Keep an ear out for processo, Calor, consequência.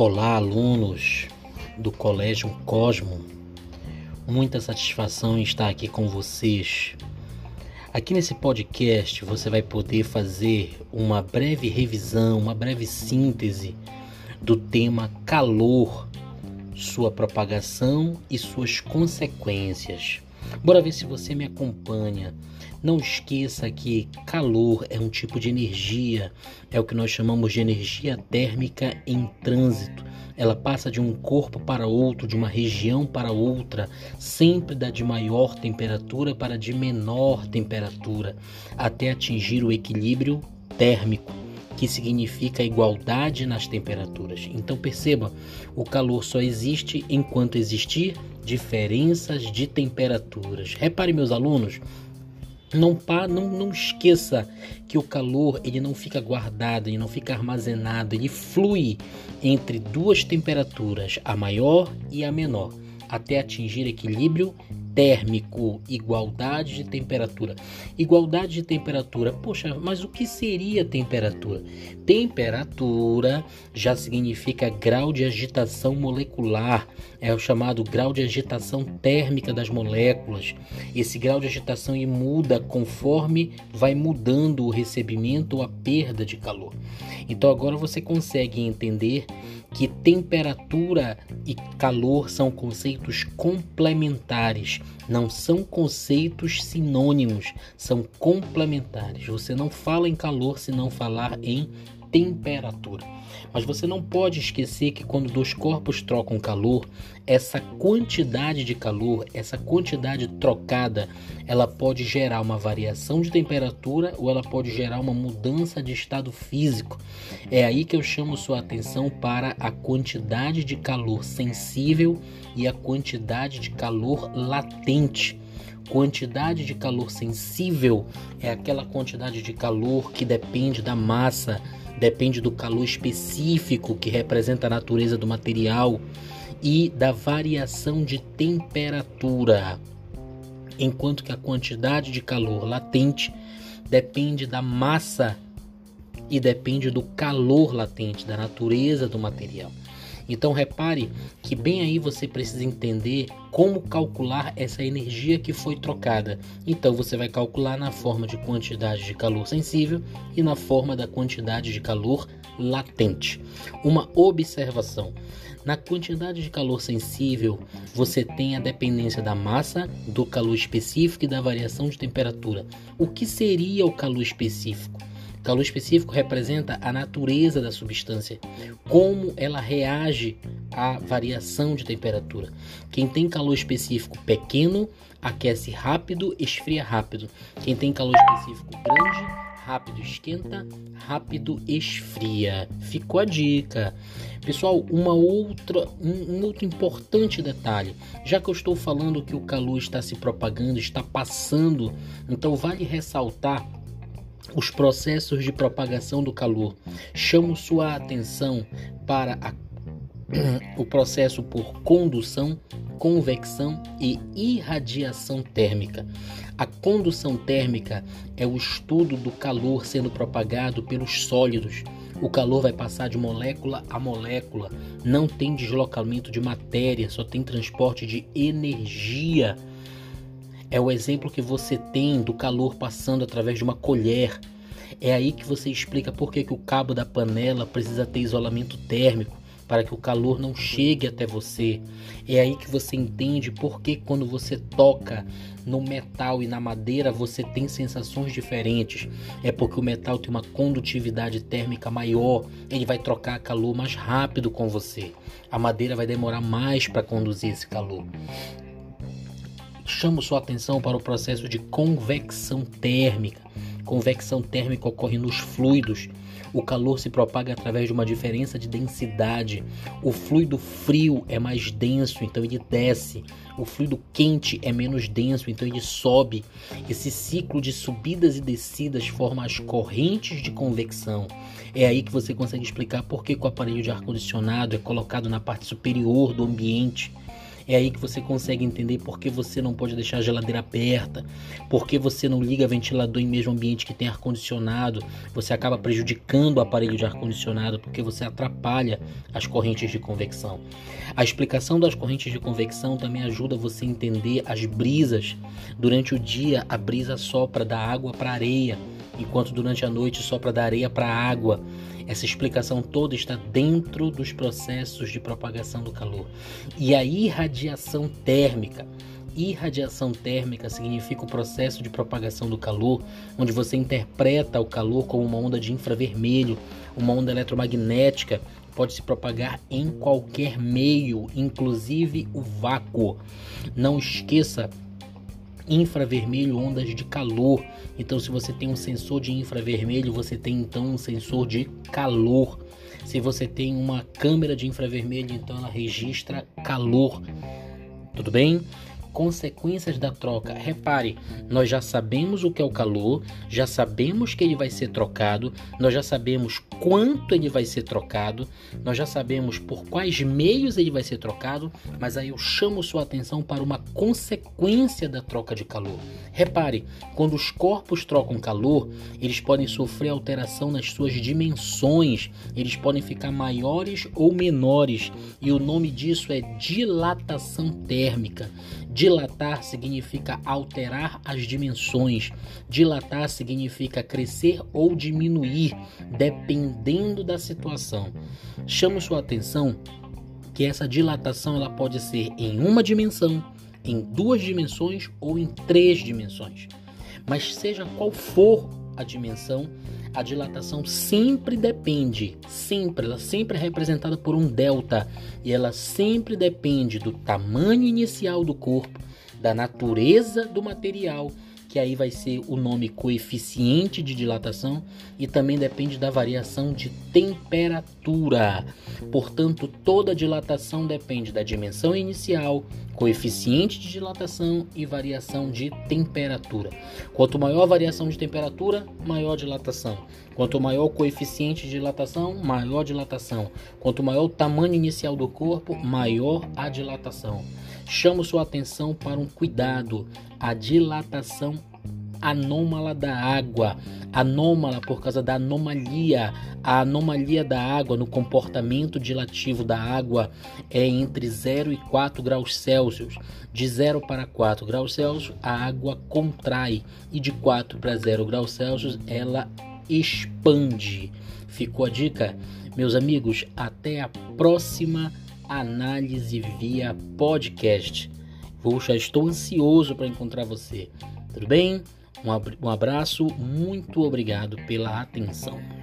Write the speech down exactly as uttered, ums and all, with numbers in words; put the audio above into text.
Olá, alunos do Colégio Cosmo. Muita satisfação em estar aqui com vocês. Aqui nesse podcast você vai poder fazer uma breve revisão, uma breve síntese do tema calor, sua propagação e suas consequências. Bora ver se você me acompanha. Não esqueça que calor é um tipo de energia, é o que nós chamamos de energia térmica em trânsito. Ela passa de um corpo para outro, de uma região para outra, sempre da de maior temperatura para de menor temperatura, até atingir o equilíbrio térmico, que significa igualdade nas temperaturas. Então perceba, o calor só existe enquanto existir diferenças de temperaturas. Repare, meus alunos, Não, pá, não, não esqueça que o calor ele não fica guardado, ele não fica armazenado, ele flui entre duas temperaturas, a maior e a menor, até atingir equilíbrio térmico, igualdade de temperatura. Igualdade de temperatura, poxa, mas o que seria temperatura? Temperatura já significa grau de agitação molecular, é o chamado grau de agitação térmica das moléculas. Esse grau de agitação ele muda conforme vai mudando o recebimento ou a perda de calor. Então agora você consegue entender que temperatura e calor são conceitos complementares, não são conceitos sinônimos, são complementares. Você não fala em calor se não falar em temperatura. Mas você não pode esquecer que quando dois corpos trocam calor, essa quantidade de calor, essa quantidade trocada, ela pode gerar uma variação de temperatura ou ela pode gerar uma mudança de estado físico. É aí que eu chamo sua atenção para a quantidade de calor sensível e a quantidade de calor latente. Quantidade de calor sensível é aquela quantidade de calor que depende da massa, depende do calor específico que representa a natureza do material e da variação de temperatura, enquanto que a quantidade de calor latente depende da massa e depende do calor latente, da natureza do material. Então repare que bem aí você precisa entender como calcular essa energia que foi trocada. Então você vai calcular na forma de quantidade de calor sensível e na forma da quantidade de calor latente. Uma observação: na quantidade de calor sensível você tem a dependência da massa, do calor específico e da variação de temperatura. O que seria o calor específico? Calor específico representa a natureza da substância, como ela reage à variação de temperatura. Quem tem calor específico pequeno, aquece rápido, esfria rápido. Quem tem calor específico grande, rápido esquenta, rápido esfria. Ficou a dica. Pessoal, uma outra, um, um outro importante detalhe. Já que eu estou falando que o calor está se propagando, está passando, então vale ressaltar os processos de propagação do calor. Chamo sua atenção para a, o processo por condução, convecção e irradiação térmica. A condução térmica é o estudo do calor sendo propagado pelos sólidos. O calor vai passar de molécula a molécula, não tem deslocamento de matéria, só tem transporte de energia. É o exemplo que você tem do calor passando através de uma colher. É aí que você explica por que, que o cabo da panela precisa ter isolamento térmico, para que o calor não chegue até você. É aí que você entende por que quando você toca no metal e na madeira você tem sensações diferentes. É porque o metal tem uma condutividade térmica maior, ele vai trocar calor mais rápido com você. A madeira vai demorar mais para conduzir esse calor. Chamo sua atenção para o processo de convecção térmica. Convecção térmica ocorre nos fluidos. O calor se propaga através de uma diferença de densidade. O fluido frio é mais denso, então ele desce. O fluido quente é menos denso, então ele sobe. Esse ciclo de subidas e descidas forma as correntes de convecção. É aí que você consegue explicar por que o aparelho de ar-condicionado é colocado na parte superior do ambiente. É aí que você consegue entender por que você não pode deixar a geladeira aberta, por que você não liga ventilador em mesmo ambiente que tem ar-condicionado. Você acaba prejudicando o aparelho de ar-condicionado porque você atrapalha as correntes de convecção. A explicação das correntes de convecção também ajuda você a entender as brisas. Durante o dia, a brisa sopra da água para a areia, enquanto durante a noite sopra da areia para a água. Essa explicação toda está dentro dos processos de propagação do calor. E a irradiação térmica. Irradiação térmica significa o processo de propagação do calor, onde você interpreta o calor como uma onda de infravermelho, uma onda eletromagnética, pode se propagar em qualquer meio, inclusive o vácuo. Não esqueça, infravermelho, ondas de calor. Então, se você tem um sensor de infravermelho, você tem então um sensor de calor. Se você tem uma câmera de infravermelho, então ela registra calor. Tudo bem? Consequências da troca. Repare, nós já sabemos o que é o calor, já sabemos que ele vai ser trocado, nós já sabemos quanto ele vai ser trocado, nós já sabemos por quais meios ele vai ser trocado, mas aí eu chamo sua atenção para uma consequência da troca de calor. Repare, quando os corpos trocam calor, eles podem sofrer alteração nas suas dimensões, eles podem ficar maiores ou menores, e o nome disso é dilatação térmica. Dilatar significa alterar as dimensões. Dilatar significa crescer ou diminuir, dependendo da situação. Chamo sua atenção que essa dilatação ela pode ser em uma dimensão, em duas dimensões ou em três dimensões. Mas seja qual for a dimensão, a dilatação sempre depende, sempre, ela sempre é representada por um delta, e ela sempre depende do tamanho inicial do corpo, da natureza do material, que aí vai ser o nome coeficiente de dilatação, e também depende da variação de temperatura. Portanto, toda dilatação depende da dimensão inicial, coeficiente de dilatação e variação de temperatura. Quanto maior a variação de temperatura, maior a dilatação. Quanto maior o coeficiente de dilatação, maior a dilatação. Quanto maior o tamanho inicial do corpo, maior a dilatação. Chamo sua atenção para um cuidado, a dilatação anômala da água, anômala por causa da anomalia, a anomalia da água no comportamento dilativo da água é entre zero e quatro graus Celsius, de zero para quatro graus Celsius a água contrai e de quatro para zero graus Celsius ela expande. Ficou a dica? Meus amigos, até a próxima análise via podcast. Puxa, estou ansioso para encontrar você. Tudo bem? Um abraço, muito obrigado pela atenção.